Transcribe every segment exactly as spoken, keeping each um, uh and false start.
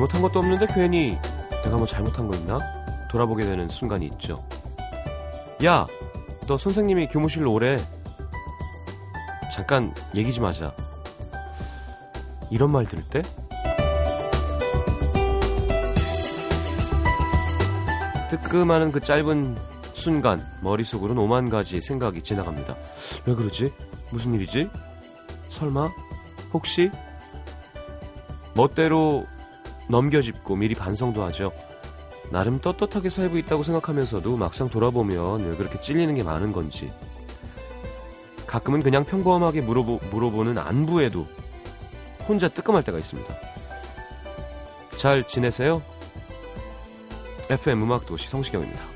잘못한 것도 없는데 괜히 내가 뭐 잘못한 거 있나? 돌아보게 되는 순간이 있죠. 야! 너 선생님이 교무실로 오래. 잠깐 얘기 좀 하자. 이런 말 들을 때? 뜨끔하는 그 짧은 순간 머릿속으론 오만 가지 생각이 지나갑니다. 왜 그러지? 무슨 일이지? 설마? 혹시? 멋대로 넘겨짚고 미리 반성도 하죠. 나름 떳떳하게 살고 있다고 생각하면서도 막상 돌아보면 왜 그렇게 찔리는 게 많은 건지. 가끔은 그냥 평범하게 물어보, 물어보는 안부에도 혼자 뜨끔할 때가 있습니다. 잘 지내세요? 에프엠 음악도시 성시경입니다.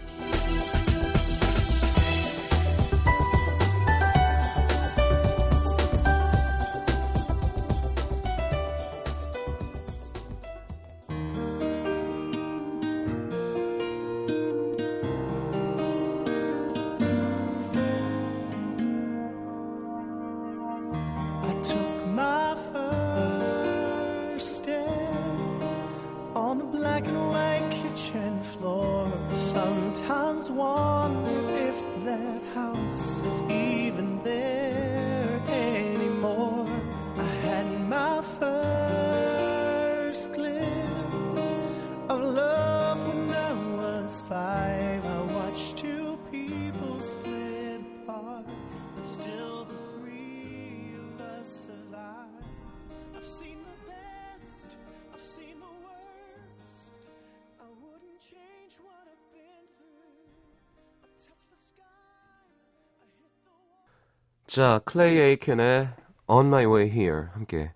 자, 클레이 에이켄의 On My Way Here 함께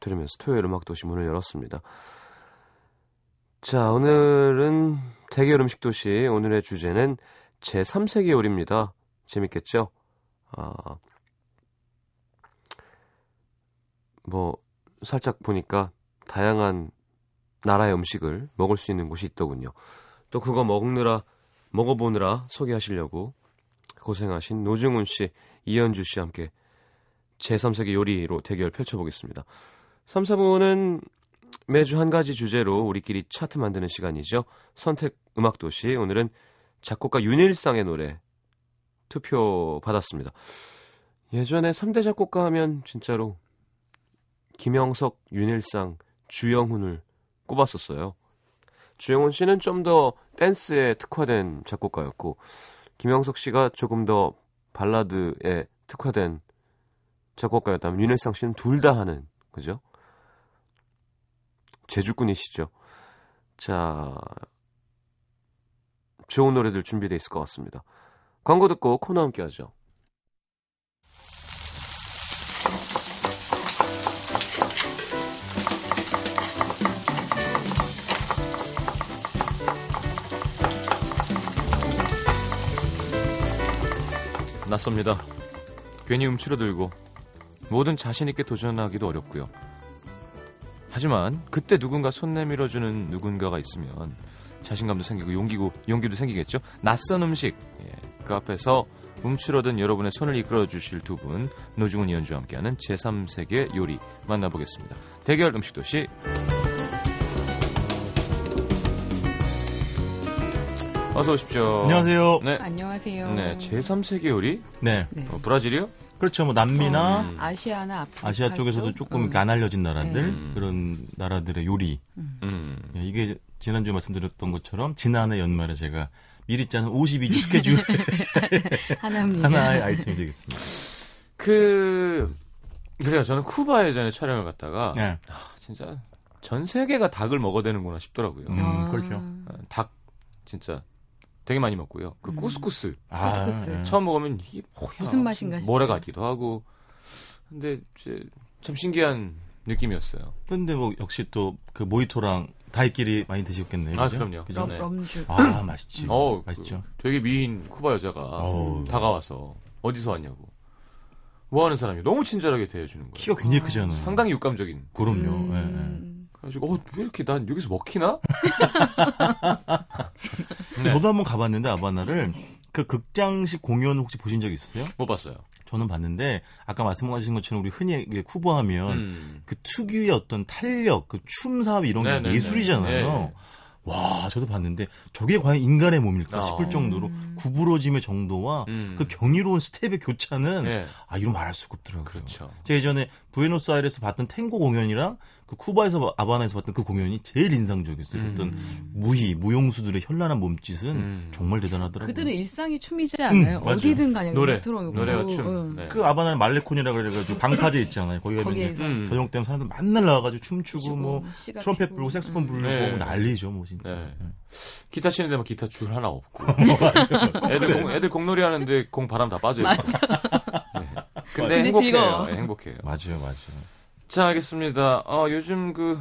들으면서 토요일 음악도시 문을 열었습니다. 자, 오늘은 대결 음식도시, 오늘의 주제는 제삼 세기 요리입니다. 재밌겠죠? 아, 뭐 살짝 보니까 다양한 나라의 음식을 먹을 수 있는 곳이 있더군요. 또 그거 먹느라 먹어보느라 소개하시려고 고생하신 노중훈 씨, 이현주 씨 함께 제삼 세기 요리로 대결 펼쳐보겠습니다. 삼, 사 부는 매주 한 가지 주제로 우리끼리 차트 만드는 시간이죠. 선택 음악도시, 오늘은 작곡가 윤일상의 노래 투표 받았습니다. 예전에 삼 대 작곡가 하면 진짜로 김영석, 윤일상, 주영훈을 꼽았었어요. 주영훈 씨는 좀 더 댄스에 특화된 작곡가였고 김영석 씨가 조금 더 발라드에 특화된 작곡가였다면 윤일상 씨는 둘 다 하는, 그죠? 제주꾼이시죠. 자, 좋은 노래들 준비되어 있을 것 같습니다. 광고 듣고 코너 함께 하죠. 낯섭니다. 괜히 움츠러들고 뭐든 자신있게 도전하기도 어렵고요. 하지만 그때 누군가 손 내밀어주는 누군가가 있으면 자신감도 생기고 용기고, 용기도 생기겠죠. 낯선 음식, 예, 그 앞에서 움츠러든 여러분의 손을 이끌어주실 두 분, 노중훈, 이현주와 함께하는 제삼 세계 요리 만나보겠습니다. 대결 음식도시. 어서 오십시오. 안녕하세요. 네. 안녕하세요. 네, 제삼 세기 요리? 네. 네. 어, 브라질이요? 그렇죠. 뭐 남미나 어, 음. 아시아나 아프리카 아시아 쪽에서도 조금 음. 안 알려진 나라들, 음. 그런 나라들의 요리. 음. 음. 이게 지난주에 말씀드렸던 것처럼 지난해 연말에 제가 미리 짜는 오십이 주 스케줄 하나입니다. 하나의 아이템이 되겠습니다. 그 그래요. 저는 쿠바에 전에 촬영을 갔다가 네. 아, 진짜 전 세계가 닭을 먹어대는구나 싶더라고요. 음, 아. 그렇죠. 닭 진짜 되게 많이 먹고요. 그 음. 쿠스쿠스. 아, 쿠스쿠스. 처음 먹으면 이게 뭐야, 무슨 맛인가 싶죠. 모래 같기도 하고. 근데 이제 참 신기한 느낌이었어요. 근데 뭐 역시 또 그 모히토랑 다이끼리 많이 드셨겠네요. 아, 그럼요. 그죠? 네. 럼주. 아, 맛있지. 어, 맛있죠. 그 되게 미인 쿠바 여자가 어. 다가와서 어디서 왔냐고. 뭐 하는 사람이 너무 친절하게 대해주는 거예요. 키가 굉장히 아. 크잖아요. 상당히 육감적인. 그럼요. 음. 네, 네. 그래가지고 어, 왜 이렇게 난 여기서 먹히나? 네. 저도 한번 가봤는데 아바나를 그 극장식 공연 혹시 보신 적 있으세요? 못 봤어요. 저는 봤는데 아까 말씀하신 것처럼 우리 흔히 쿠바하면 음. 그 특유의 어떤 탄력, 그 춤 사업 이런 게 네네네. 예술이잖아요. 네네. 와, 저도 봤는데 저게 과연 인간의 몸일까 아, 싶을 정도로 음. 구부러짐의 정도와 음. 그 경이로운 스텝의 교차는 네. 아, 이건 말할 수가 없더라고요. 그렇죠. 제가 예전에 부에노스아이레스 봤던 탱고 공연이랑 그 쿠바에서 아바나에서 봤던 그 공연이 제일 인상적이었어요. 음. 어떤 무희, 무용수들의 현란한 몸짓은 음. 정말 대단하더라고요. 그들은 일상이 춤이지 않아요? 음, 어디든 간에 노래, 틀어놓고. 노래와 춤. 음. 네. 그 아바나는 말레콘이라 그래가지고 방파제 있잖아요. 거기 가면 음. 저녁 때면 사람들 맨날 나와가지고 춤추고 주고, 뭐 트럼펫 불고 색소폰 음. 불고 네. 난리죠. 뭐 진짜. 네. 네. 기타 치는데 막 기타 줄 하나 없고. 애들, 공, 애들 공놀이 하는데 공 바람 다 빠져요. 맞아. 네. 근데, 근데 행복해요. 네, 행복해요. 맞아요. 맞아요. 자, 알겠습니다. 어, 요즘 그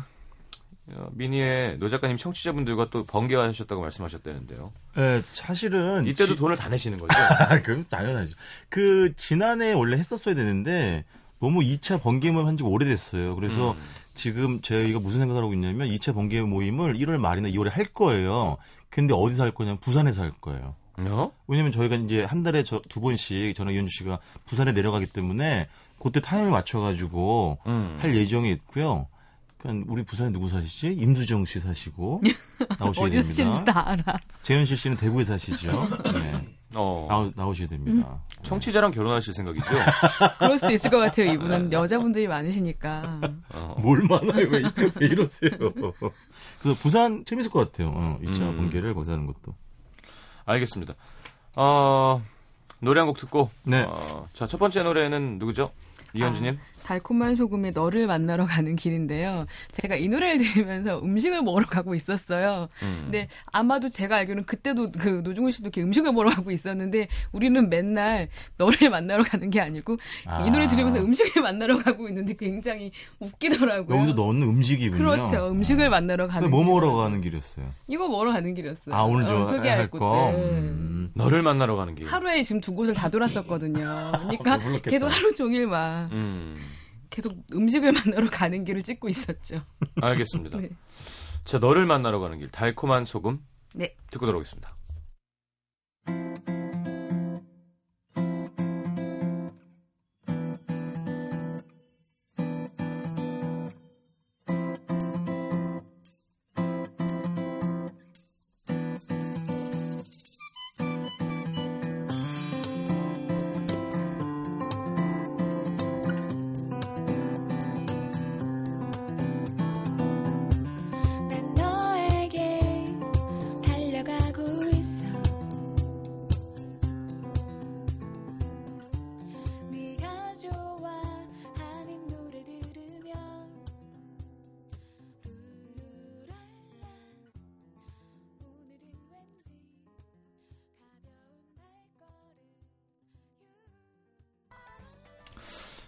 미니의 노 작가님 청취자분들과 또 번개하셨다고 말씀하셨다는데요. 네, 사실은 이때도 지... 돈을 다 내시는 거죠? 그럼 당연하죠. 그 지난해 원래 했었어야 되는데 너무 이 차 번개 모임 한 지 오래됐어요. 그래서 음. 지금 저희가 무슨 생각을 하고 있냐면 이 차 번개 모임을 일월 말이나 이월에 할 거예요. 근데 어디서 할 거냐면 부산에서 할 거예요. 어? 왜냐면 저희가 이제 한 달에 저, 두 번씩 저랑 이현주 씨가 부산에 내려가기 때문에 그때 타임을 맞춰가지고 음. 할 예정이 있고요. 그러니까 우리 부산에 누구 사시지? 임수정 씨 사시고 나오셔야 됩니다. 어디 사시는지 다 알아. 재현실 씨는 대구에 사시죠. 네. 어. 나오, 나오셔야 됩니다. 음. 청취자랑 결혼하실 생각이죠? 그럴 수도 있을 것 같아요. 이분은 여자분들이 많으시니까. 어. 뭘 많아요? 왜, 왜 이러세요? 그래서 부산 재밌을 것 같아요. 어, 이 차 음. 번개를 거사하는 것도. 알겠습니다. 어, 노래 한 곡 듣고. 네. 어, 자, 첫 번째 노래는 누구죠? 이현주님. 아, 달콤한 소금의 너를 만나러 가는 길인데요. 제가 이 노래를 들으면서 음식을 먹으러 가고 있었어요. 음. 근데 아마도 제가 알기로는 그때도 그 노중훈 씨도 이렇게 음식을 먹으러 가고 있었는데 우리는 맨날 너를 만나러 가는 게 아니고 아. 이 노래 들으면서 음식을 만나러 가고 있는데 굉장히 웃기더라고요. 여기서 넣는 음식이군요. 그렇죠. 음식을 아. 만나러 가는 뭐 먹으러 가는 길이었어요? 이거 먹으러 가는 길이었어요. 아, 오늘 어, 소개할 곳들. 음. 너를 만나러 가는 길. 하루에 지금 두 곳을 다 돌았었거든요. 그러니까 계속 하루 종일 막 음. 계속 음식을 만나러 가는 길을 찍고 있었죠. 알겠습니다. 네. 자, 너를 만나러 가는 길, 달콤한 소금. 네. 듣고 돌아오겠습니다.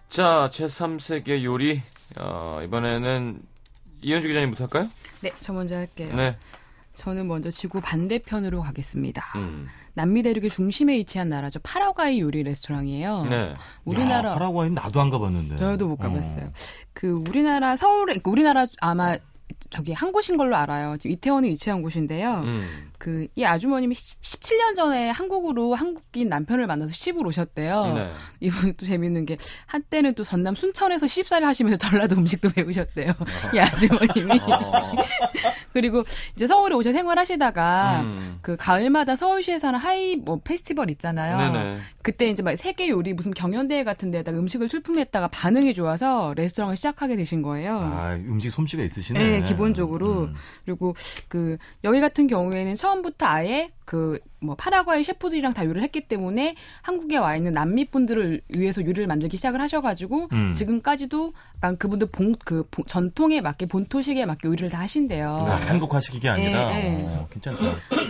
자, 제삼 세계 요리. 어, 이번에는 이현주 기자님부터 할까요? 네, 저 먼저 할게요. 네. 저는 먼저 지구 반대편으로 가겠습니다. 음. 남미 대륙의 중심에 위치한 나라죠. 파라과이 요리 레스토랑이에요. 네. 우리나라. 야, 파라과이는 나도 안 가봤는데. 저도 못 가봤어요. 어. 그 우리나라 서울에, 우리나라 아마 저기 한 곳인 걸로 알아요. 지금 이태원에 위치한 곳인데요. 음. 그 이 아주머님이 십칠 년 전에 한국으로 한국인 남편을 만나서 시집을 오셨대요. 네. 이분 또 재밌는 게 한때는 또 전남 순천에서 시집살이 하시면서 전라도 음식도 배우셨대요. 어. 이 아주머님이. 어. 그리고 이제 서울에 오셔 생활하시다가 음. 그 가을마다 서울시에서 하는 하이 뭐 페스티벌 있잖아요. 네네. 그때 이제 막 세계 요리 무슨 경연대회 같은 데다가 음식을 출품했다가 반응이 좋아서 레스토랑을 시작하게 되신 거예요. 아, 음식 솜씨가 있으시네. 네, 기본적으로. 음. 그리고 그 여기 같은 경우에는 처음부터 아예 그 뭐 파라과이 셰프들이랑 다 요리를 했기 때문에 한국에 와 있는 남미 분들을 위해서 요리를 만들기 시작을 하셔가지고 음. 지금까지도 약간 그분들 봉, 그 봉, 전통에 맞게 본토식에 맞게 요리를 다 하신대요. 아, 한국화식이 아니라 예, 예. 오, 괜찮다.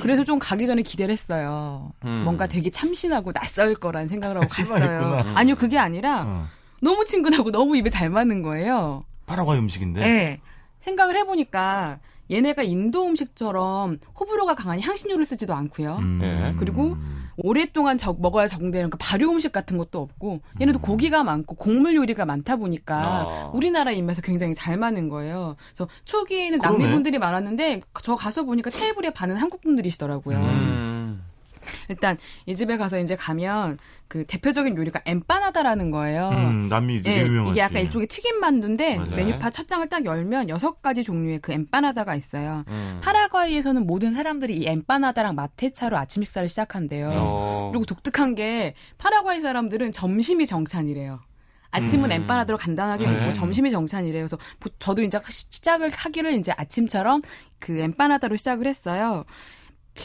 그래서 좀 가기 전에 기대를 했어요. 음. 뭔가 되게 참신하고 낯설 거란 생각을 하고 갔어요. 아니요, 그게 아니라 어. 너무 친근하고 너무 입에 잘 맞는 거예요. 파라과이 음식인데. 예. 생각을 해보니까. 얘네가 인도 음식처럼 호불호가 강한 향신료를 쓰지도 않고요. 음. 그리고 오랫동안 적, 먹어야 적응되는 그 발효 음식 같은 것도 없고 얘네도 음. 고기가 많고 곡물 요리가 많다 보니까 아. 우리나라 입맛에 굉장히 잘 맞는 거예요. 그래서 초기에는 남미 분들이 많았는데 저 가서 보니까 테이블에 반은 한국 분들이시더라고요. 음. 일단 이 집에 가서 이제 가면 그 대표적인 요리가 엠빠나다라는 거예요. 음, 남미 되게 예, 유명하지. 이게 약간 일종의 튀김 만두인데 맞아요. 메뉴판 첫 장을 딱 열면 여섯 가지 종류의 그 엠빠나다가 있어요. 음. 파라과이에서는 모든 사람들이 이 엠빠나다랑 마테차로 아침 식사를 시작한대요. 어. 그리고 독특한 게 파라과이 사람들은 점심이 정찬이래요. 아침은 음. 엠빠나다로 간단하게 먹고 네. 점심이 정찬이래요. 그래서 저도 이제 시작을 하기를 이제 아침처럼 그 엠빠나다로 시작을 했어요.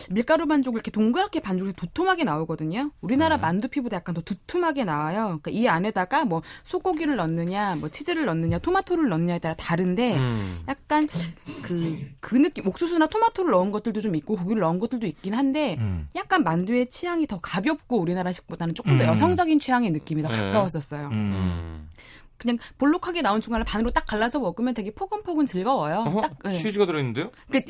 밀가루 반죽을 이렇게 동그랗게 반죽해서 도톰하게 나오거든요. 우리나라 네. 만두피보다 약간 더 두툼하게 나와요. 그러니까 이 안에다가 뭐 소고기를 넣느냐, 뭐 치즈를 넣느냐, 토마토를 넣느냐에 따라 다른데 음. 약간 그, 그 느낌, 옥수수나 토마토를 넣은 것들도 좀 있고 고기를 넣은 것들도 있긴 한데 음. 약간 만두의 취향이 더 가볍고 우리나라식보다는 조금 더 음. 여성적인 취향의 느낌이 더 네. 가까웠었어요. 음. 그냥 볼록하게 나온 중간을 반으로 딱 갈라서 먹으면 되게 포근포근 즐거워요. 어허, 딱 네. 치즈가 들어있는데요? 그,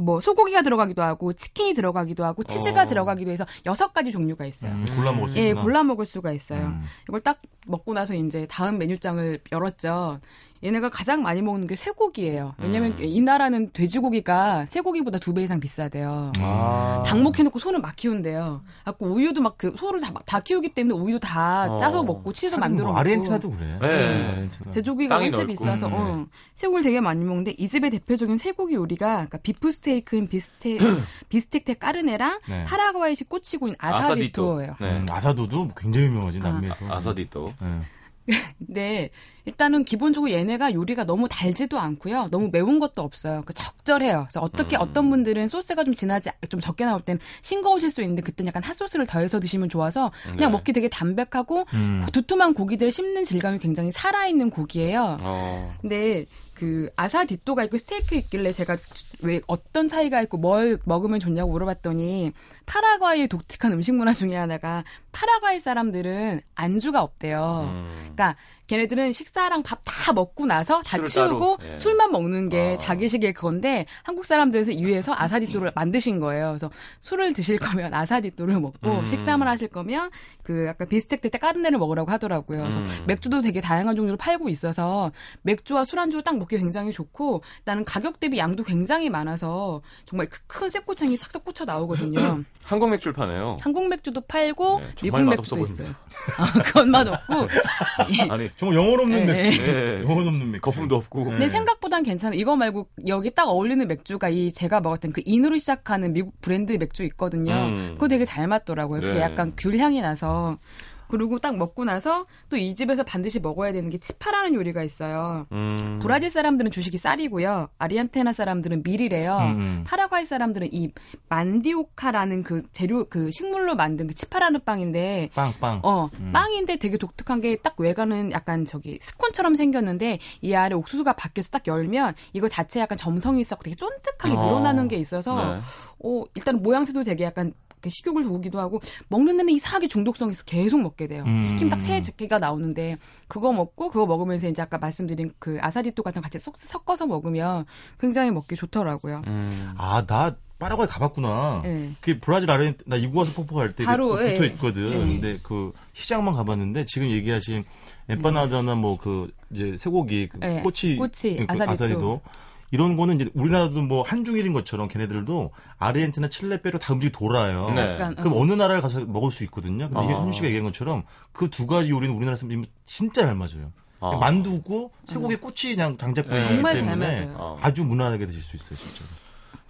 뭐 소고기가 들어가기도 하고 치킨이 들어가기도 하고 치즈가 어. 들어가기도 해서 여섯 가지 종류가 있어요. 음, 골라 먹을 수 있구나. 예, 골라 먹을 수가 있어요. 음. 이걸 딱 먹고 나서 이제 다음 메뉴장을 열었죠. 얘네가 가장 많이 먹는 게 쇠고기예요. 왜냐하면 음. 이 나라는 돼지고기가 쇠고기보다 두 배 이상 비싸대요. 아. 닭 먹혀놓고 소는 막 키운대요. 갖고 우유도 막 그 소를 다, 다 키우기 때문에 우유도 다 어. 짜서 먹고 치즈도 만들어 뭐 먹고. 아르헨티나도 그래. 네. 네. 돼지고기가 한채 비싸서 음. 어. 쇠고기를 되게 많이 먹는데 이 집의 대표적인 쇠고기 요리가 그러니까 비프 스테이크인 비스테 비스텍테 까르네랑 네. 파라과이식 꼬치구인 아사디토예요. 아사디토. 네. 음, 아사도도 굉장히 유명하지 남미에서. 아, 아사디토. 네. 네, 일단은 기본적으로 얘네가 요리가 너무 달지도 않고요, 너무 매운 것도 없어요. 그 적절해요. 그래서 어떻게 음. 어떤 분들은 소스가 좀 진하지, 좀 적게 나올 때는 싱거우실 수 있는데 그때는 약간 핫소스를 더해서 드시면 좋아서 그냥 네. 먹기 되게 담백하고 음. 두툼한 고기들을 씹는 질감이 굉장히 살아있는 고기예요. 어. 근데 그 아사디또가 있고 스테이크 있길래 제가 왜 어떤 차이가 있고 뭘 먹으면 좋냐고 물어봤더니 파라과이의 독특한 음식 문화 중에 하나가 파라과이 사람들은 안주가 없대요. 음. 그러니까 걔네들은 식사랑 밥 다 먹고 나서 다 치우고 예. 술만 먹는 게 아. 자기식의 그건데 한국 사람들에서 이외에서 아사디또를 만드신 거예요. 그래서 술을 드실 거면 아사디또를 먹고 음. 식사만 하실 거면 그 약간 비스텍 때 까르네를 먹으라고 하더라고요. 그래서 음. 맥주도 되게 다양한 종류를 팔고 있어서 맥주와 술 안주를 딱 먹기 굉장히 좋고 일단은 가격 대비 양도 굉장히 많아서 정말 큰 쇠꼬챙이 싹싹 꽂혀 나오거든요. 한국 맥주를 파네요. 한국 맥주도 팔고 네, 미국 맥주도 있어요. 아, 그건 맛없고 아니 정말 영혼 없는 맥주. 네. 영혼 없는 맥주. 거품도 없고. 근데 네. 생각보단 괜찮아. 이거 말고 여기 딱 어울리는 맥주가 이 제가 먹었던 그 인으로 시작하는 미국 브랜드 맥주 있거든요. 음. 그거 되게 잘 맞더라고요. 그게 네. 약간 귤 향이 나서. 그리고 딱 먹고 나서 또 이 집에서 반드시 먹어야 되는 게 치파라는 요리가 있어요. 음. 브라질 사람들은 주식이 쌀이고요. 아르헨티나 사람들은 밀이래요. 음. 파라과이 사람들은 이 만디오카라는 그 재료, 그 식물로 만든 그 치파라는 빵인데. 빵, 빵. 어, 음. 빵인데 되게 독특한 게 딱 외관은 약간 저기 스콘처럼 생겼는데 이 아래 옥수수가 바뀌어서 딱 열면 이거 자체에 약간 점성이 있어서 되게 쫀득하게 어. 늘어나는 게 있어서 네. 어, 일단 모양새도 되게 약간 식욕을 돋우기도 하고 먹는 데는 이상하게 중독성이 있어 계속 먹게 돼요. 음. 시키면 딱 세 개가 나오는데 그거 먹고 그거 먹으면서 이제 아까 말씀드린 그 아사디또 같은 거 같이 섞어서 먹으면 굉장히 먹기 좋더라고요. 음. 아, 나 파라과이 가봤구나. 네. 그 브라질 아르헨티나 이구아수 폭포 갈 때 붙어 있거든. 네. 근데 그 시장만 가봤는데 지금 얘기하신 엠파나다나 네. 뭐 그 이제 쇠고기, 그 네. 꼬치, 꼬치 그 아사디또. 아사디또. 이런 거는 이제 우리나라도 뭐 한중일인 것처럼 걔네들도 아르헨티나, 칠레, 페루 다 음식이 돌아요. 네. 약간, 그럼 응. 어느 나라를 가서 먹을 수 있거든요. 근데 현주 아. 씨가 얘기한 것처럼 그 두 가지 요리는 우리나라 사람들이 진짜 잘 맞아요. 아. 만두고 쇠고기 응. 꼬치 그냥 장작구이기 때문에 아주 무난하게 드실 수 있어요, 진짜.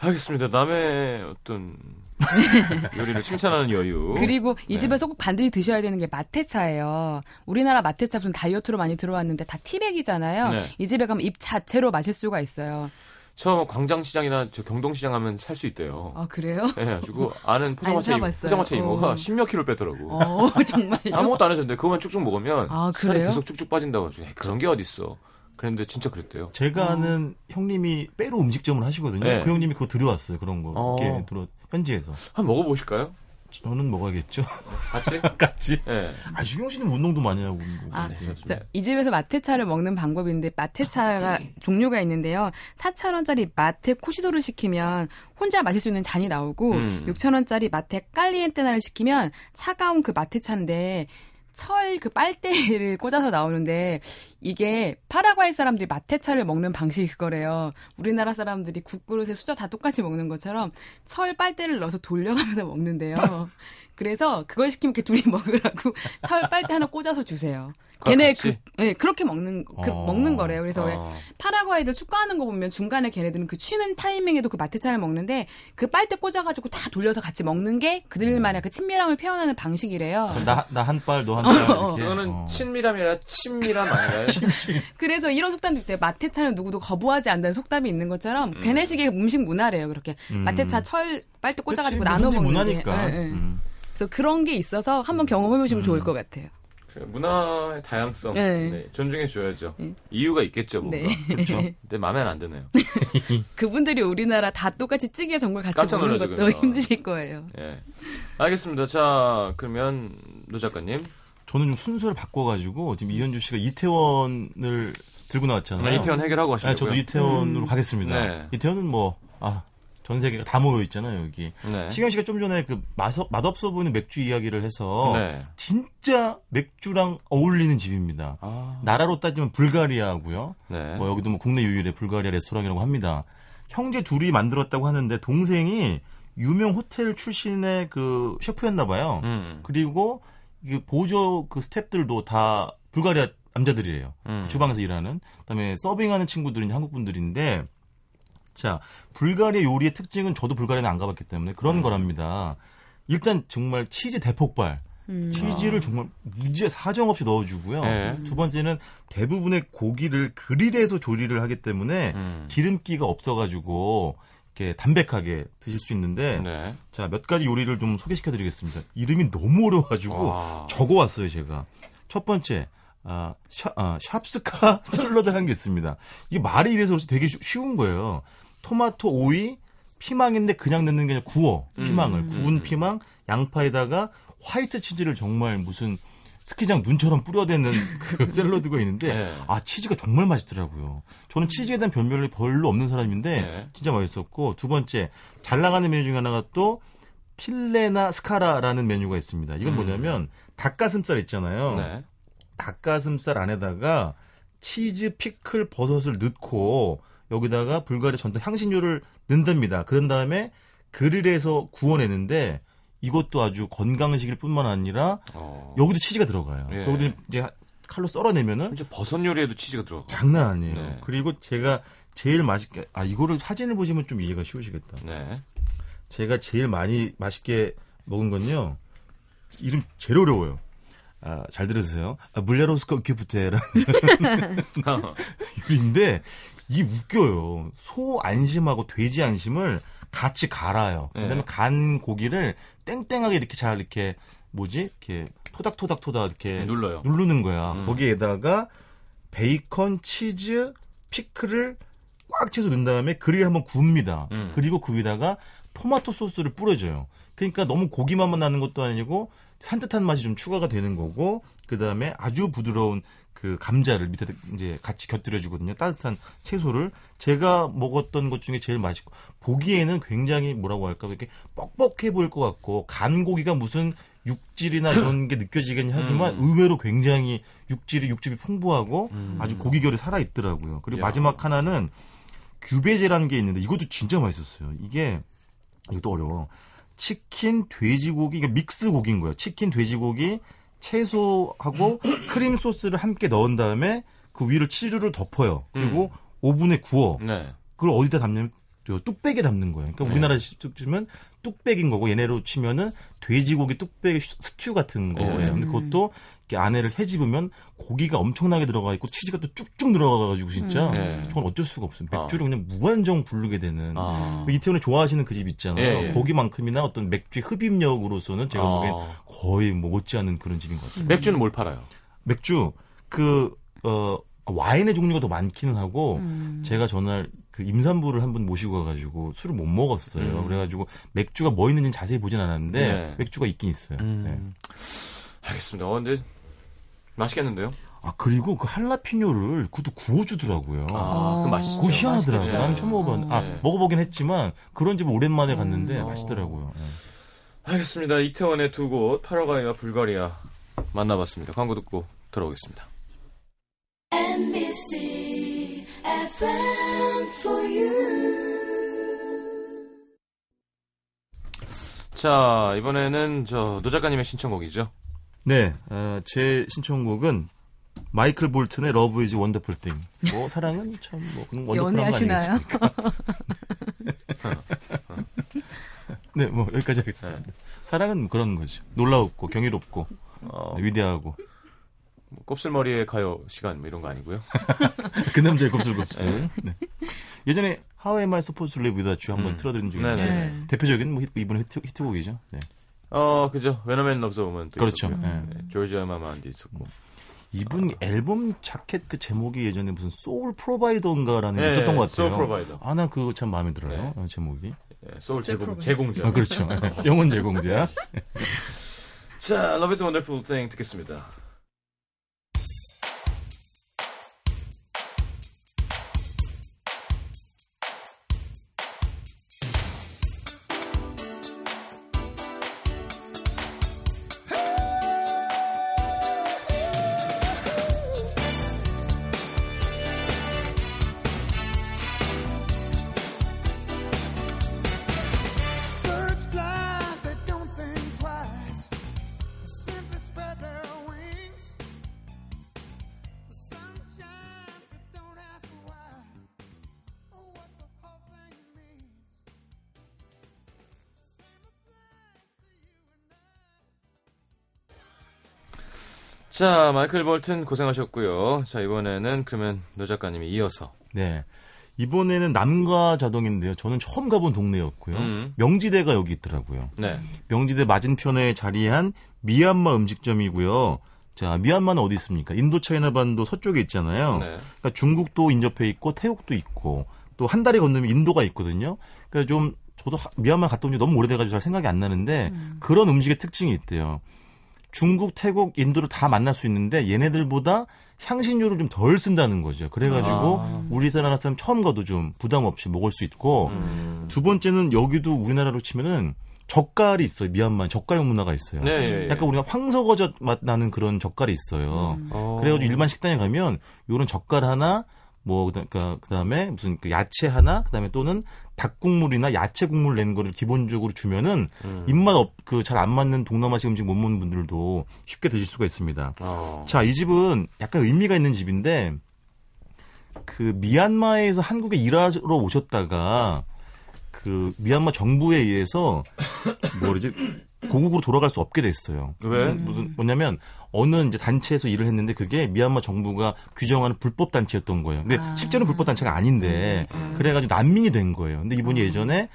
알겠습니다. 남의 어떤 요리를 칭찬하는 여유. 그리고 이 네. 집에서 꼭 반드시 드셔야 되는 게 마테차예요. 우리나라 마테차 무슨 다이어트로 많이 들어왔는데 다 티백이잖아요. 네. 이 집에 가면 잎 자체로 마실 수가 있어요. 처음 광장시장이나 저 경동시장 하면 살 수 있대요. 아, 그래요? 네, 가지고 아는 포장마차, 이모, 포장마차 이모가 어. 십몇 킬로를 뺐더라고. 어, 정말 아무것도 안 해줬는데 그것만 쭉쭉 먹으면 아, 살이 계속 쭉쭉 빠진다고 해서 그런 게 어딨어. 그런데 진짜 그랬대요. 제가 아는 어. 형님이 빼로 음식점을 하시거든요. 네. 그 형님이 그거 들여왔어요. 그런 거. 어. 이렇게 들어, 현지에서. 한번 먹어보실까요? 저는 먹어야겠죠. 같이? 같이? 네. 아, 주경 씨는 운동도 많이 하고. 뭐. 아, 네. 이 집에서 마테차를 먹는 방법인데 마테차가 종류가 있는데요. 사천 원짜리 마테 코시도를 시키면 혼자 마실 수 있는 잔이 나오고 음. 육천 원짜리 마테 깔리엔테나를 시키면 차가운 그 마테차인데 철 그 빨대를 꽂아서 나오는데 이게 파라과이 사람들이 마테차를 먹는 방식이 그거래요. 우리나라 사람들이 국그릇에 수저 다 똑같이 먹는 것처럼 철 빨대를 넣어서 돌려가면서 먹는데요. 그래서 그걸 시키면 이렇게 둘이 먹으라고 철 빨대 하나 꽂아서 주세요. 걔네 그, 네, 그렇게 먹는 그, 어. 먹는 거래요. 그래서 어. 왜 파라과이들 축구하는 거 보면 중간에 걔네들은 그 쉬는 타이밍에도 그 마테차를 먹는데 그 빨대 꽂아가지고 다 돌려서 같이 먹는 게 그들만의 음. 그 친밀함을 표현하는 방식이래요. 나 나 한 빨, 너 한 빨. 어, 이렇게. 너는 어. 친밀함이 아니라 친밀함 아닌가요? 그래서 이런 속담도 있대요. 마테차는 누구도 거부하지 않는 속담이 있는 것처럼 음. 걔네식의 음식 문화래요. 그렇게 음. 마테차 철 빨대 꽂아가지고 그치, 나눠 먹는 문화니까. 게. 네, 네. 음. 그래서 그런 게 있어서 한번 경험해보시면 음. 좋을 것 같아요. 그래, 문화의 다양성 네. 네, 존중해줘야죠. 네. 이유가 있겠죠, 뭔가. 네. 그렇죠. 근데 마음에 안 드네요. 그분들이 우리나라 다 똑같이 찌개 전골 같이 먹는 것도 그러면. 힘드실 거예요. 예, 네. 알겠습니다. 자, 그러면 노 작가님. 저는 좀 순서를 바꿔가지고 지금 이현주 씨가 이태원을 들고 나왔잖아요. 네, 이태원 해결하고 가시고요. 네, 저도 이태원으로 음. 가겠습니다. 네. 이태원은 뭐 아. 전 세계가 다 모여 있잖아요, 여기. 네. 시경 씨가 좀 전에 그 맛어, 맛없어 보이는 맥주 이야기를 해서 네. 진짜 맥주랑 어울리는 집입니다. 아. 나라로 따지면 불가리아고요. 네. 뭐 여기도 뭐 국내 유일의 불가리아 레스토랑이라고 합니다. 형제 둘이 만들었다고 하는데 동생이 유명 호텔 출신의 그 셰프였나 봐요. 음. 그리고 이게 보조 그 스태프들도 다 불가리아 남자들이에요. 음. 그 주방에서 일하는. 그다음에 서빙하는 친구들은 한국 분들인데 자, 불가리아 요리의 특징은 저도 불가리아는 안 가봤기 때문에 그런 음. 거랍니다. 일단 정말 치즈 대폭발. 음. 치즈를 정말 무지에 사정없이 넣어주고요. 네. 두 번째는 대부분의 고기를 그릴에서 조리를 하기 때문에 음. 기름기가 없어가지고 이렇게 담백하게 드실 수 있는데 네. 자, 몇 가지 요리를 좀 소개시켜드리겠습니다. 이름이 너무 어려워가지고 와. 적어왔어요, 제가. 첫 번째. 아, 샤, 아, 샤프스카 샐러드 한 게 있습니다. 이게 말이 이래서 그렇지 되게 쉬운 거예요. 토마토, 오이, 피망인데 그냥 넣는 게 아니라 구워. 피망을. 음. 구운 피망, 양파에다가 화이트 치즈를 정말 무슨 스키장 눈처럼 뿌려대는 그 샐러드가 있는데 네. 아 치즈가 정말 맛있더라고요. 저는 치즈에 대한 변별이 별로 없는 사람인데 네. 진짜 맛있었고 두 번째, 잘 나가는 메뉴 중에 하나가 또 필레나 스카라라는 메뉴가 있습니다. 이건 뭐냐면 음. 닭가슴살 있잖아요. 네. 닭가슴살 안에다가 치즈, 피클, 버섯을 넣고 여기다가 불가리아 전통 향신료를 넣는답니다. 그런 다음에 그릴에서 구워내는데 이것도 아주 건강식일 뿐만 아니라 어. 여기도 치즈가 들어가요. 예. 여기도 이제 칼로 썰어내면은 진짜 버섯 요리에도 치즈가 들어가. 장난 아니에요. 네. 그리고 제가 제일 맛있게 아 이거를 사진을 보시면 좀 이해가 쉬우시겠다. 네. 제가 제일 많이 맛있게 먹은 건요. 이름 제일 어려워요. 아, 잘 들으세요. 아, 물레로스코 기프테라는 요리인데 이게 웃겨요. 소 안심하고 돼지 안심을 같이 갈아요. 네. 그다음에 간 고기를 땡땡하게 이렇게 잘 이렇게 뭐지 이렇게 토닥토닥 토닥 이렇게 눌러요. 누르는 거야. 음. 거기에다가 베이컨, 치즈, 피클을 꽉 채워서 넣은 다음에 그릴 한번 굽니다. 음. 그리고 그 위에다가 토마토 소스를 뿌려줘요. 그러니까 너무 고기맛만 나는 것도 아니고 산뜻한 맛이 좀 추가가 되는 거고, 그 다음에 아주 부드러운 그 감자를 밑에 이제 같이 곁들여 주거든요. 따뜻한 채소를. 제가 먹었던 것 중에 제일 맛있고, 보기에는 굉장히 뭐라고 할까, 이렇게 뻑뻑해 보일 것 같고, 간 고기가 무슨 육질이나 이런 게 느껴지긴 하지만 음. 의외로 굉장히 육질이, 육즙이 풍부하고 음. 아주 고기결이 살아있더라고요. 그리고 야. 마지막 하나는 규베제라는 게 있는데, 이것도 진짜 맛있었어요. 이게, 이것도 어려워. 치킨, 돼지고기, 그러니까 믹스 고기인 거예요. 치킨, 돼지고기, 채소하고 크림 소스를 함께 넣은 다음에 그 위를 치즈를 덮어요. 그리고 음. 오븐에 구워. 네. 그걸 어디다 담냐면 뚝배기에 담는 거예요. 그러니까 네. 우리나라식으로 치면 뚝배기인 거고 얘네로 치면은 돼지고기 뚝배기 스튜 같은 거예요. 네. 근데 그것도 이렇게 안에를 헤집으면 고기가 엄청나게 들어가 있고 치즈가 또 쭉쭉 들어가가지고 진짜 네. 저건 어쩔 수가 없어요. 맥주를 아. 그냥 무한정 부르게 되는 아. 이태원에 좋아하시는 그 집 있잖아요. 네. 고기만큼이나 어떤 맥주의 흡입력으로서는 제가 아. 보기엔 거의 뭐 못지않은 그런 집인 것 같아요. 맥주는 뭘 팔아요? 맥주 그 어, 와인의 종류가 더 많기는 하고 음. 제가 전날 그 임산부를 한 분 모시고 가가지고 술을 못 먹었어요. 음. 그래가지고 맥주가 뭐 있는지 자세히 보진 않았는데 네. 맥주가 있긴 있어요. 음. 네. 알겠습니다. 어, 근데 맛있겠는데요? 아 그리고 그 할라피뇨를 그것도 구워주더라고요. 아, 그 맛있죠. 그거 희한하더라고요. 나는 처음 먹어봤는데 아, 네. 먹어보긴 했지만 그런 집을 오랜만에 갔는데 음. 맛있더라고요. 네. 알겠습니다. 이태원의 두 곳 파라과이와 불가리아 만나봤습니다. 광고 듣고 돌아오겠습니다. 엠비씨 에프엠 for you. 자, 이번에는 저 노 작가님의 신청곡이죠. 네, 어, 제 신청곡은 마이클 볼튼의 러브 이즈 원더풀 띵. 뭐 사랑은 참 뭐 그런 원더풀한 거 아니겠습니까? 네, 뭐 여기까지 하겠습니다. 네. 사랑은 그런 거죠. 놀라웠고 경이롭고 어, 위대하고. 뭐 곱슬머리의 가요 시간 뭐 이런 거 아니고요. 그 남자의 곱슬곱슬. 네. 네. 예전에 How Am I Supposed to Live Without You 한번 음. 틀어드린 적이 있는데 네. 대표적인 뭐 히트, 이번 히트, 히트곡이죠. 네. 어, 그죠. When a Man Loves a Woman 또 그렇죠. 있었고요. 네. 네. 조지아 마마한테 있었고. 이분 어. 앨범 자켓 그 제목이 예전에 무슨 소울 프로바이더인가라는 네, 게 있었던 것 같아요. 소울 프로바이더. 아, 나 그거 참 마음에 들어요. 네. 제목이. 네, 소울 제공, 제공자. 아, 그렇죠. 영혼 제공자. 자, Love is a Wonderful Thing 듣겠습니다. 자, 마이클 볼튼 고생하셨고요. 자, 이번에는 그러면 노 작가님이 이어서. 네. 이번에는 남가자동인데요. 저는 처음 가본 동네였고요. 음. 명지대가 여기 있더라고요. 네. 명지대 맞은편에 자리한 미얀마 음식점이고요. 자, 미얀마는 어디 있습니까? 인도차이나 반도 서쪽에 있잖아요. 네. 그러니까 중국도 인접해 있고 태국도 있고 또 한 다리 건너면 인도가 있거든요. 그러니까 좀 저도 미얀마 갔다 온 지 너무 오래돼가지고 잘 생각이 안 나는데 음. 그런 음식의 특징이 있대요. 중국, 태국, 인도를 다 만날 수 있는데 얘네들보다 향신료를 좀 덜 쓴다는 거죠. 그래가지고 아. 우리나라 사람 처음 가도 좀 부담 없이 먹을 수 있고 음. 두 번째는 여기도 우리나라로 치면은 젓갈이 있어요. 미얀마 젓갈 문화가 있어요. 네, 예, 약간 우리가 황석어젓 맛 나는 그런 젓갈이 있어요. 음. 그래가지고 일반 식당에 가면 요런 젓갈 하나 뭐 그러니까 그다음에 무슨 야채 하나 그다음에 또는 닭국물이나 야채 국물 낸 거를 기본적으로 주면은 음. 입맛 그 잘 안 맞는 동남아식 음식 못 먹는 분들도 쉽게 드실 수가 있습니다. 어. 자, 이 집은 약간 의미가 있는 집인데 그 미얀마에서 한국에 일하러 오셨다가 그 미얀마 정부에 의해서 뭐지 고국으로 돌아갈 수 없게 됐어요. 왜? 무슨, 무슨 뭐냐면 어느 이제 단체에서 일을 했는데 그게 미얀마 정부가 규정하는 불법 단체였던 거예요. 근데 아. 실제로는 불법 단체가 아닌데 음. 그래가지고 난민이 된 거예요. 근데 이분이 음. 예전에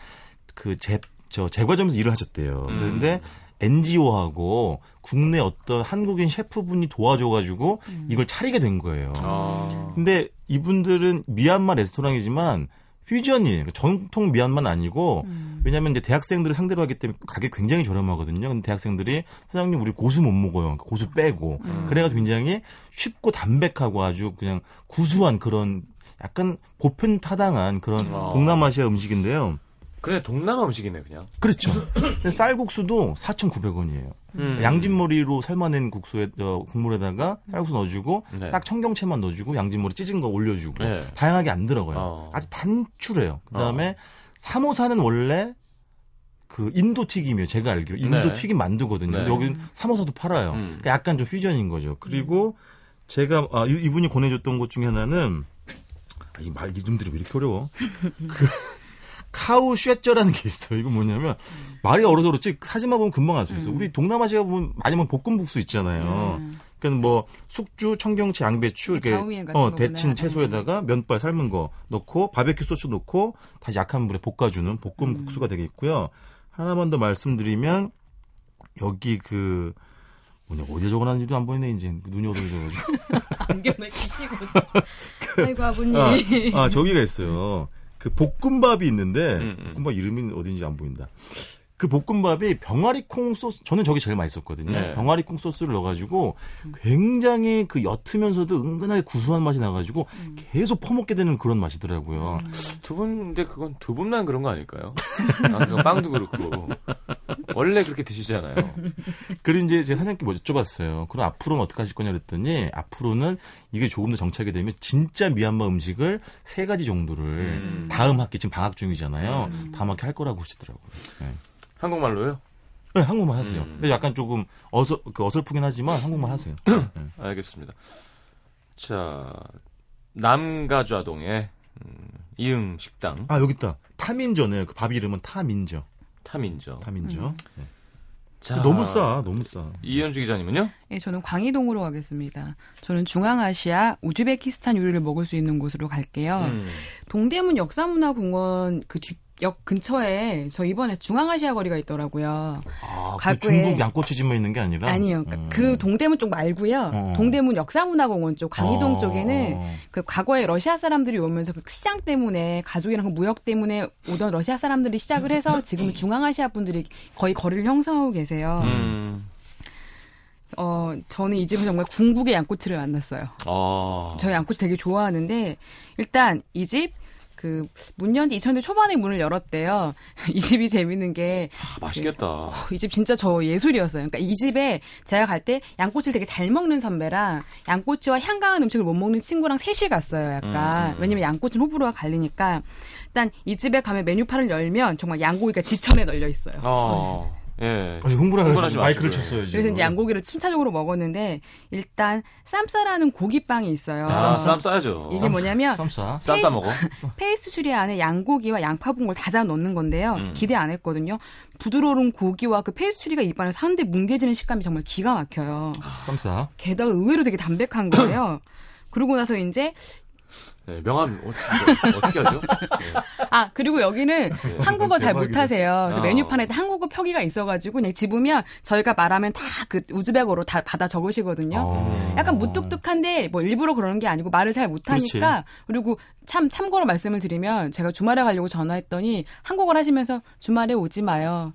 그 제 저 제과점에서 일을 하셨대요. 음. 그런데 엔지오하고 국내 어떤 한국인 셰프분이 도와줘가지고 음. 이걸 차리게 된 거예요. 아. 근데 이분들은 미얀마 레스토랑이지만 퓨전이에요. 전통 미얀마는 아니고 음. 왜냐하면 이제 대학생들을 상대로 하기 때문에 가격이 굉장히 저렴하거든요. 근데 대학생들이 사장님 우리 고수 못 먹어요. 고수 빼고 음. 그래가 굉장히 쉽고 담백하고 아주 그냥 구수한 그런 약간 보편 타당한 그런 어. 동남아시아 음식인데요. 그래 동남아 음식이네 그냥. 그렇죠. 쌀국수도 사천구백 원이에요. 음. 양진머리로 삶아낸 국수에 어, 국물에다가 쌀국수 넣어주고 네. 딱 청경채만 넣어주고 양진머리 찢은 거 올려주고 네. 다양하게 안 들어가요. 어. 아주 단출해요. 그다음에 어. 사모사는 원래 그 인도 튀김이에요. 제가 알기로 인도 네. 튀김 만두거든요. 네. 근데 여기는 사모사도 팔아요. 음. 그러니까 약간 좀 퓨전인 거죠. 그리고 제가 아, 이분이 권해줬던 것 중에 하나는 아, 이 말 이름들이 왜 이렇게 어려워? 그, 카우 쉐쩌라는 게 있어요. 이거 뭐냐면 말이 어려서 그렇지 사진만 보면 금방 알 수 있어요. 음. 우리 동남아시아 보면 많이 보면 볶음국수 있잖아요. 음. 그러니까 뭐 숙주, 청경채, 양배추 이렇게 어, 데친 채소에다가 면발 삶은 거 넣고 바베큐 소스 넣고 다시 약한 물에 볶아주는 볶음국수가 음. 되겠고요. 하나만 더 말씀드리면 여기 그 뭐냐 어디에 적어놨는지도 안 보이네 이제 눈이 어두워져가지고 안경을 끼시고 아이고 아버님 아, 아 저기가 있어요. 그 볶음밥이 있는데 음, 음. 볶음밥 이름이 어딘지 안 보인다. 그 볶음밥이 병아리콩 소스 저는 저게 제일 맛있었거든요. 네. 병아리콩 소스를 넣어가지고 굉장히 그 옅으면서도 은근하게 구수한 맛이 나가지고 음. 계속 퍼먹게 되는 그런 맛이더라고요. 음. 두 분 근데 그건 두부만 그런 거 아닐까요? 아, 빵도 그렇고 원래 그렇게 드시잖아요. 그리고 이제 제가 사장님께 뭐 여쭤봤어요. 그럼 앞으로는 어떻게 하실 거냐 그랬더니 앞으로는 이게 조금 더 정착이 되면 진짜 미얀마 음식을 세 가지 정도를 음. 다음 학기 지금 방학 중이잖아요. 음. 다음 학기 할 거라고 하시더라고요. 네. 한국말로요? 네, 한국말 하세요. 음. 근데 약간 조금 어서, 그 어설프긴 하지만 한국말 하세요. 네. 알겠습니다. 자, 남가좌동의 음, 이음 식당. 아, 여기 있다. 타민저네요. 그 밥 이름은 타민저. 타민저. 타민저. 음. 네. 자, 너무 싸, 너무 싸. 이현주 기자님은요? 예, 저는 광희동으로 가겠습니다. 저는 중앙아시아 우즈베키스탄 요리를 먹을 수 있는 곳으로 갈게요. 음. 동대문 역사문화공원 그 뒷 역 근처에 저 이번에 중앙아시아 거리가 있더라고요. 아, 그 중국 양꼬치집만 있는 게 아니라? 아니요. 그러니까 음. 그 동대문 쪽 말고요. 어. 동대문 역사문화공원 쪽, 강희동 어. 쪽에는 그 과거에 러시아 사람들이 오면서 그 시장 때문에 가족이랑 그 무역 때문에 오던 러시아 사람들이 시작을 해서 지금은 중앙아시아 분들이 거의 거리를 형성하고 계세요. 음. 어, 저는 이 집은 정말 궁극의 양꼬치를 만났어요. 어. 저 양꼬치 되게 좋아하는데 일단 이 집 그 문 연 지 이천 년대 초반에 문을 열었대요. 이 집이 재밌는 게 아, 맛있겠다. 이 집 진짜 저 예술이었어요. 그러니까 이 집에 제가 갈 때 양꼬치를 되게 잘 먹는 선배랑 양꼬치와 향강한 음식을 못 먹는 친구랑 셋이 갔어요. 약간 음, 음. 왜냐면 양꼬치는 호불호가 갈리니까 일단 이 집에 가면 메뉴판을 열면 정말 양고기가 지천에 널려 있어요. 어. 어. 예. 아니, 흥분하지 마시고 마이크를 쳤어요. 지금. 그래서 이제 양고기를 순차적으로 먹었는데 일단 쌈싸라는 고기빵이 있어요. 아, 쌈싸죠. 이게 쌈싸, 뭐냐면 쌈싸. 페이, 쌈싸 먹어. 페이스츄리 안에 양고기와 양파봉을 다져 넣는 건데요. 음. 기대 안 했거든요. 부드러운 고기와 그 페이스츄리가 입안에서 한데 뭉개지는 식감이 정말 기가 막혀요. 아, 쌈싸. 게다가 의외로 되게 담백한 거예요. 그러고 나서 이제 네, 명함 어떻게, 어떻게 하죠? 네. 아 그리고 여기는 네, 한국어 잘 못하세요. 그래서 아. 메뉴판에 한국어 표기가 있어가지고 그냥 집으면 저희가 말하면 다 그 우즈벡어로 다 받아 적으시거든요. 아. 약간 무뚝뚝한데 뭐 일부러 그러는 게 아니고 말을 잘 못하니까. 그렇지. 그리고 참 참고로 말씀을 드리면 제가 주말에 가려고 전화했더니 한국어를 하시면서 주말에 오지 마요.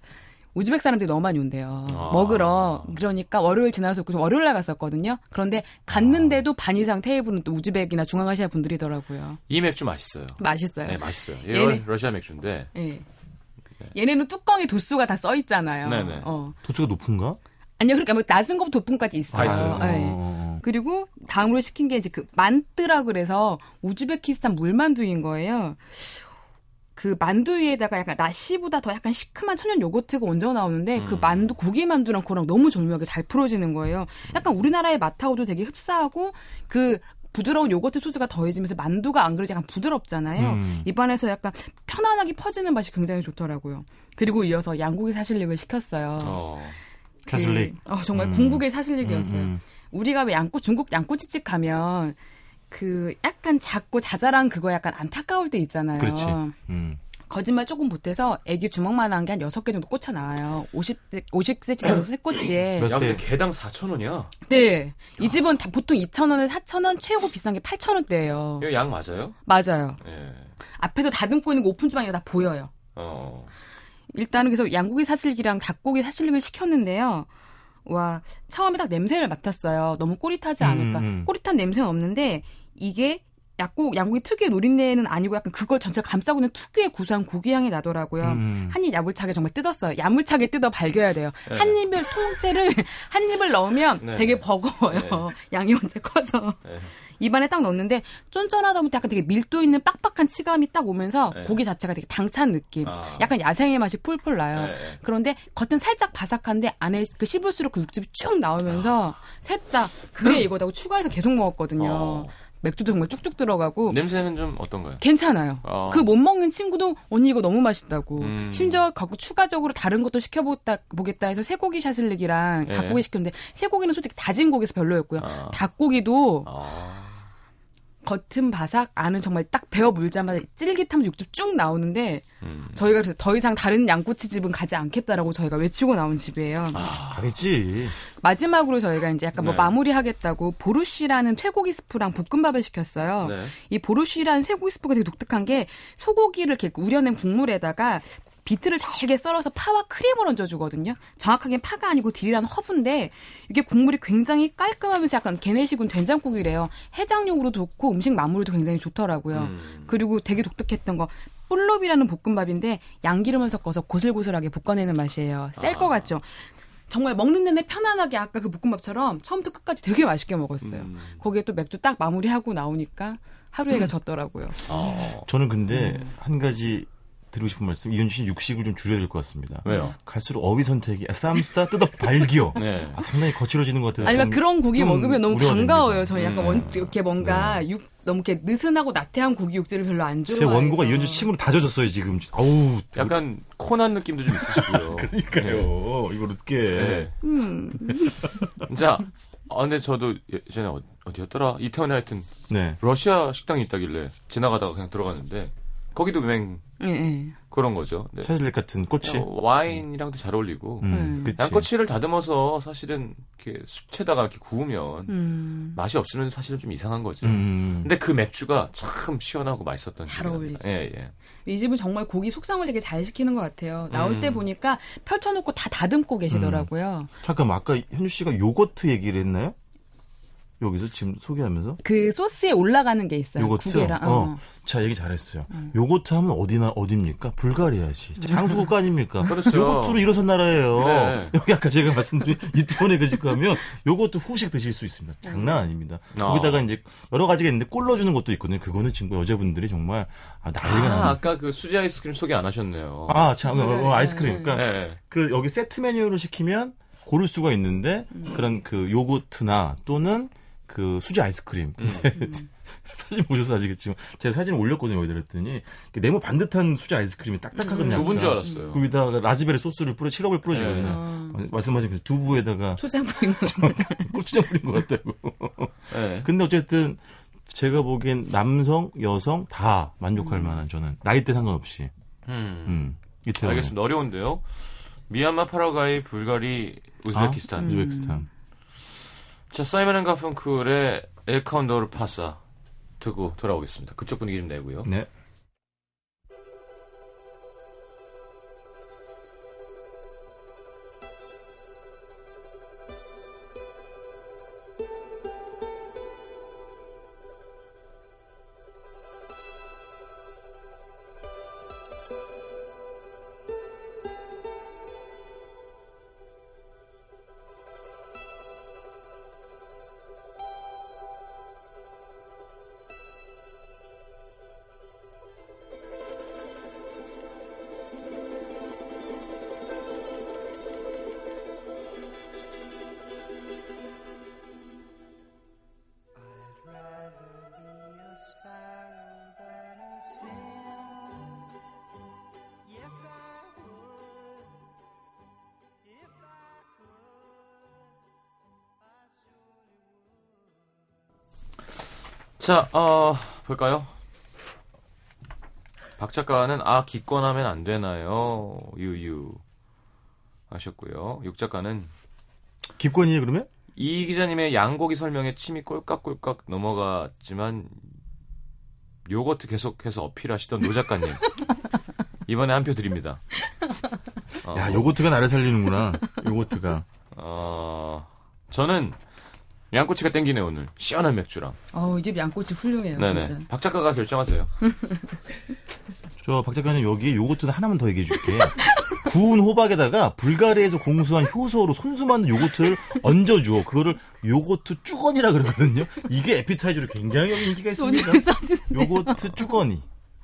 우즈벡 사람들이 너무 많이 온대요. 아. 먹으러. 그러니까 월요일 지나서 월요일날 갔었거든요. 그런데 갔는데도 아. 반 이상 테이블은 또 우즈벡이나 중앙아시아 분들이더라고요. 이 맥주 맛있어요. 맛있어요. 네, 맛있어요. 얘네, 러시아 맥주인데. 네. 얘네는 뚜껑에 도수가 다 써 있잖아요. 네네. 어. 도수가 높은가? 아니요, 그러니까 뭐 낮은 것부터 높은까지 있어요. 아, 있어요. 네. 그리고 다음으로 시킨 게 이제 그 만뜨라 그래서 우즈베키스탄 물만두인 거예요. 그 만두 위에다가 약간 라시보다 더 약간 시큼한 천연 요거트가 얹어 나오는데 음. 그 만두 고기 만두랑 그거랑 너무 절묘하게 잘 풀어지는 거예요. 약간 우리나라의 맛하고도 되게 흡사하고 그 부드러운 요거트 소스가 더해지면서 만두가 안 그래도 약간 부드럽잖아요. 음. 입안에서 약간 편안하게 퍼지는 맛이 굉장히 좋더라고요. 그리고 이어서 양고기 사실릭을 시켰어요. 어, 사실릭. 그, 어, 정말 음. 궁극의 사실릭이었어요. 음. 우리가 왜 양꼬 중국 양꼬치집 가면 그 약간 작고 자잘한 그거 약간 안타까울 때 있잖아요. 그렇지. 음. 거짓말 조금 보태서 애기 주먹만 한 게 한 여섯 개 정도 꽂혀 나와요. 오십, 오십 센티미터 정도 새꼬치에. 야, 근데 개당 사천 원이야? 네. 아. 이 집은 다 보통 이천 원에 사천 원, 최고 비싼 게 팔천 원대예요. 이거 양 맞아요? 맞아요. 예. 앞에서 다듬고 있는 거 오픈 주방이라 다 보여요. 어. 일단은 그래서 양고기 사슬기랑 닭고기 사슬링을 시켰는데요. 와, 처음에 딱 냄새를 맡았어요. 너무 꼬릿하지 않을까. 음, 음. 꼬릿한 냄새는 없는데 이게 약고, 양고기 특유의 노린내는 아니고 약간 그걸 전체를 감싸고 있는 특유의 구수한 고기 향이 나더라고요. 음. 한 입 야물차게 정말 뜯었어요. 야물차게 뜯어 발겨야 돼요. 네. 한 입을 통째를 한 입을 넣으면 네. 되게 버거워요. 네. 양이 완전 커서. 네. 입안에 딱 넣었는데 쫀쫀하다 보니 약간 되게 밀도 있는 빡빡한 치감이 딱 오면서 네. 고기 자체가 되게 당찬 느낌. 아. 약간 야생의 맛이 폴폴 나요. 네. 그런데 겉은 살짝 바삭한데 안에 그 씹을수록 그 육즙이 쭉 나오면서 아. 셋 다 그게 이거다고 추가해서 계속 먹었거든요. 어. 맥주도 정말 쭉쭉 들어가고. 냄새는 좀 어떤가요? 괜찮아요. 어. 그 못 먹는 친구도 언니 이거 너무 맛있다고. 음. 심지어 갖고 추가적으로 다른 것도 시켜보겠다 보겠다 해서 쇠고기 샤슬릭이랑 예. 닭고기 시켰는데 쇠고기는 솔직히 다진 고기에서 별로였고요. 어. 닭고기도 어. 겉은 바삭 안은 정말 딱 베어 물자마자 찔깃하면서 육즙 쭉 나오는데 음. 저희가 그래서 더 이상 다른 양꼬치집은 가지 않겠다라고 저희가 외치고 나온 집이에요. 아, 가겠지. 마지막으로 저희가 이제 약간 네. 뭐 마무리하겠다고 보루쉬라는 쇠고기 스프랑 볶음밥을 시켰어요. 네. 이 보루쉬라는 쇠고기 스프가 되게 독특한 게 소고기를 이렇게 우려낸 국물에다가 비트를 잘게 썰어서 파와 크림을 얹어주거든요. 정확하게는 파가 아니고 딜이라는 허브인데 이게 국물이 굉장히 깔끔하면서 약간 걔네식은 된장국이래요. 해장용으로도 좋고 음식 마무리도 굉장히 좋더라고요. 음. 그리고 되게 독특했던 거 뿔롭이라는 볶음밥인데 양기름을 섞어서 고슬고슬하게 볶아내는 맛이에요. 셀 것 아. 같죠? 정말 먹는 내내 편안하게 아까 그 볶음밥처럼 처음부터 끝까지 되게 맛있게 먹었어요. 음. 거기에 또 맥주 딱 마무리하고 나오니까 하루 해가 음. 졌더라고요. 아. 저는 근데 음. 한 가지 드리고 싶은 말씀, 이현주 씨 육식을 좀 줄여야 될 것 같습니다. 왜요? 갈수록 어휘 선택이 쌈싸 뜯어 발기어 네. 아, 상당히 거칠어지는 것 같아요. 아니면 그런 고기 먹으면 너무 반가워요. 저는 약간 음. 원, 이렇게 뭔가 네. 육 너무 이렇게 느슨하고 나태한 고기 육질을 별로 안 좋아해요. 제 원고가 이현주 침으로 다 젖었어요 지금. 아우 약간 코난 느낌도 좀 있으시고요. 그러니까요. 네. 이걸 어떻게? 네. 음. 자, 아, 근데 저도 예전에 어디였더라? 이태원에 하여튼 네. 러시아 식당이 있다길래 지나가다가 그냥 들어갔는데. 거기도 맹 네. 그런 거죠. 네. 샤슬릭 같은 꼬치. 와인이랑도 잘 어울리고. 음, 양꼬치를 다듬어서 사실은 이렇게 수채에다가 이렇게 구우면 음. 맛이 없으면 사실은 좀 이상한 거죠. 음. 근데 그 맥주가 참 시원하고 맛있었던 잘 어울리죠. 예, 예. 이 집은 정말 고기 숙성을 되게 잘 시키는 것 같아요. 나올 음. 때 보니까 펼쳐놓고 다 다듬고 계시더라고요. 음. 잠깐만 아까 현주 씨가 요거트 얘기를 했나요? 여기서 지금 소개하면서 그 소스에 올라가는 게 있어요. 요거트. 국에랑, 어. 어. 자, 얘기 잘했어요. 음. 요거트 하면 어디나 어디입니까? 불가리아시. 장수국 아닙니까? 그렇죠. 요거트로 일어선 나라예요. 네. 여기 아까 제가 말씀드린 이태원에 가시면 요거트 후식 드실 수 있습니다. 장난 아닙니다. 어. 거기다가 이제 여러 가지가 있는데 꿀 넣어주는 것도 있거든요. 그거는 친구 여자분들이 정말 아, 난리가 나. 아, 아까 그 수제 아이스크림 소개 안 하셨네요. 아, 참, 어, 아이스크림. 그러니까 네. 그 여기 세트 메뉴로 시키면 고를 수가 있는데 음. 그런 그 요거트나 또는 그 수제 아이스크림 음. 사진 보셔서 아시겠지만 제가 사진을 올렸거든요. 여기다 그랬더니 네모 반듯한 수제 아이스크림이 딱딱하거든요. 음. 두부인 줄 알았어요. 거기다가 라즈베리 소스를 뿌려 시럽을 뿌려주거든요. 아. 말씀하신 그 두부에다가 초장 뿌린 거 고추장 뿌린 것 같다고. 네. 근데 어쨌든 제가 보기엔 남성, 여성 다 만족할 음. 만한 저는 나이대 상관없이. 음. 음. 이태원. 알겠습니다. 어려운데요. 미얀마, 파라과이, 불가리, 우즈베키스탄. 아? 우즈베키스탄. 음. 자, 사이먼 앤 가펑클의 엘 콘도르 파사 듣고 돌아오겠습니다. 그쪽 분위기 좀 내고요. 네. 자, 어, 볼까요? 박 작가는 아, 기권하면 안 되나요? 유유 하셨고요. 육 작가는 기권이에요, 그러면? 이 기자님의 양고기 설명에 침이 꼴깍꼴깍 넘어갔지만 요거트 계속해서 어필하시던 노 작가님 이번에 한 표 드립니다. 어, 야, 요거트가 나를 살리는구나. 요거트가. 어, 저는 양꼬치가 땡기네 오늘. 시원한 맥주랑. 어우, 이 집 양꼬치 훌륭해요. 네네. 진짜. 박 작가가 결정하세요. 저 박 작가님 여기 요거트 하나만 더 얘기해 줄게. 구운 호박에다가 불가리에서 공수한 효소로 손수 만든 요거트를 얹어주어 그거를 요거트 쭈거니라 그러거든요. 이게 에피타이저로 굉장히 인기가 있습니다. 요거트 쭈거니.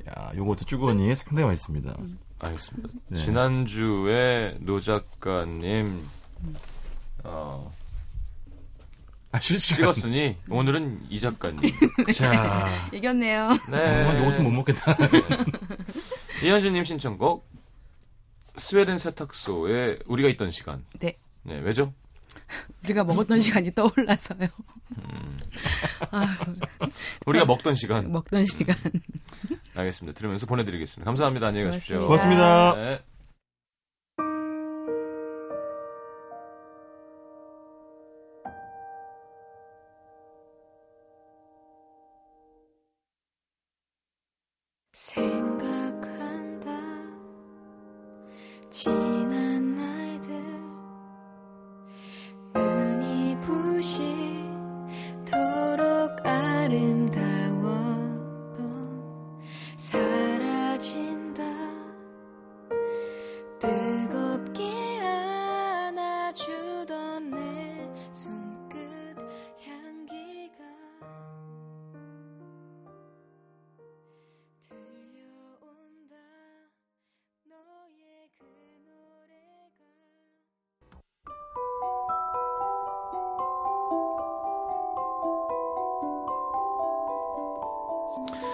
야, 요거트 쭈거니 상당히 맛있습니다. 알겠습니다. 네. 지난주에 노 작가님 어. 아, 찍었으니 오늘은 이 작가님. 자, 이겼네요. 네, 요거트 못 먹겠다. 이현주님 신청곡 스웨덴 세탁소에 우리가 있던 시간. 네. 네, 왜죠? 우리가 먹었던 시간이 떠올라서요. 음. 아, 우리가 먹던 시간. 먹던 시간. 음. 알겠습니다. 들으면서 보내드리겠습니다. 감사합니다. 안녕히 가십시오. 고맙습니다. 고맙습니다. 네. 생각한다 지난 날들 눈이 부시도록 아름다웠던 사라진 들려온다 너의 그 노래가.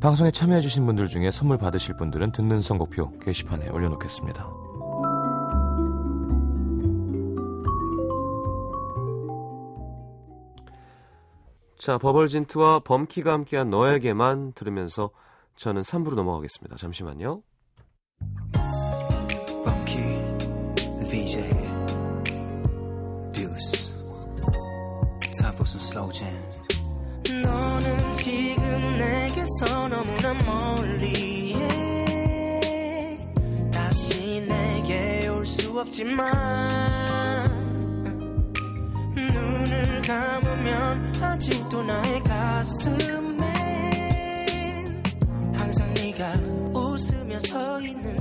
방송에 참여해주신 분들 중에 선물 받으실 분들은 듣는 선곡표 게시판에 올려놓겠습니다. 자, 버벌진트와 범키가 함께한 너에게만 들으면서 저는 삼 부로 넘어가겠습니다. 잠시만요. 범키, 브이제이, 듀스, 사보스, 슬로우잼. 너는 지금 내게서 너무나 멀리 해. 다시 내게 올 수 없지만 눈을 감으면 아직도 나의 가슴엔 항상 네가 웃으며 서 있는